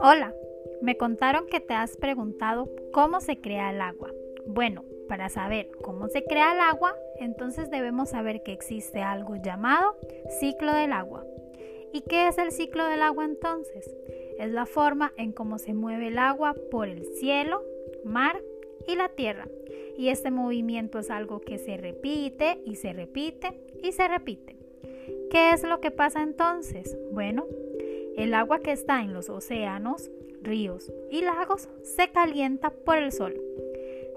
Hola, me contaron que te has preguntado cómo se crea el agua. Bueno, para saber cómo se crea el agua, entonces debemos saber que existe algo llamado ciclo del agua. ¿Y qué es el ciclo del agua entonces? Es la forma en cómo se mueve el agua por el cielo, mar y la tierra. Y este movimiento es algo que se repite y se repite y se repite. ¿Qué es lo que pasa entonces? Bueno, el agua que está en los océanos, ríos y lagos se calienta por el sol.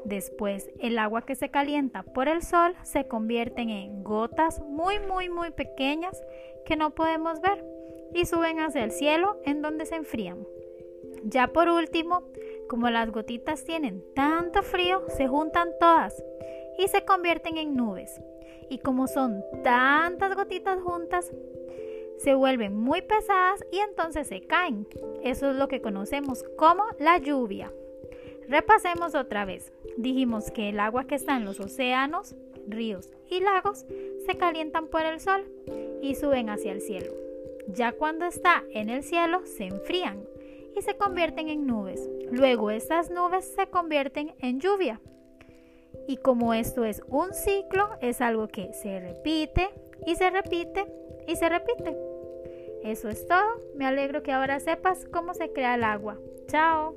Después, el agua que se calienta por el sol se convierte en gotas muy pequeñas que no podemos ver y suben hacia el cielo en donde se enfrían. Ya por último, como las gotitas tienen tanto frío, se juntan todas y se convierten en nubes. Y como son tantas gotitas juntas, se vuelven muy pesadas y entonces se caen. Eso es lo que conocemos como la lluvia. Repasemos otra vez. Dijimos que el agua que está en los océanos, ríos y lagos se calientan por el sol y suben hacia el cielo. Ya cuando está en el cielo se enfrían y se convierten en nubes. Luego estas nubes se convierten en lluvia. Y como esto es un ciclo, es algo que se repite y se repite y se repite. Eso es todo. Me alegro que ahora sepas cómo se crea el agua. ¡Chao!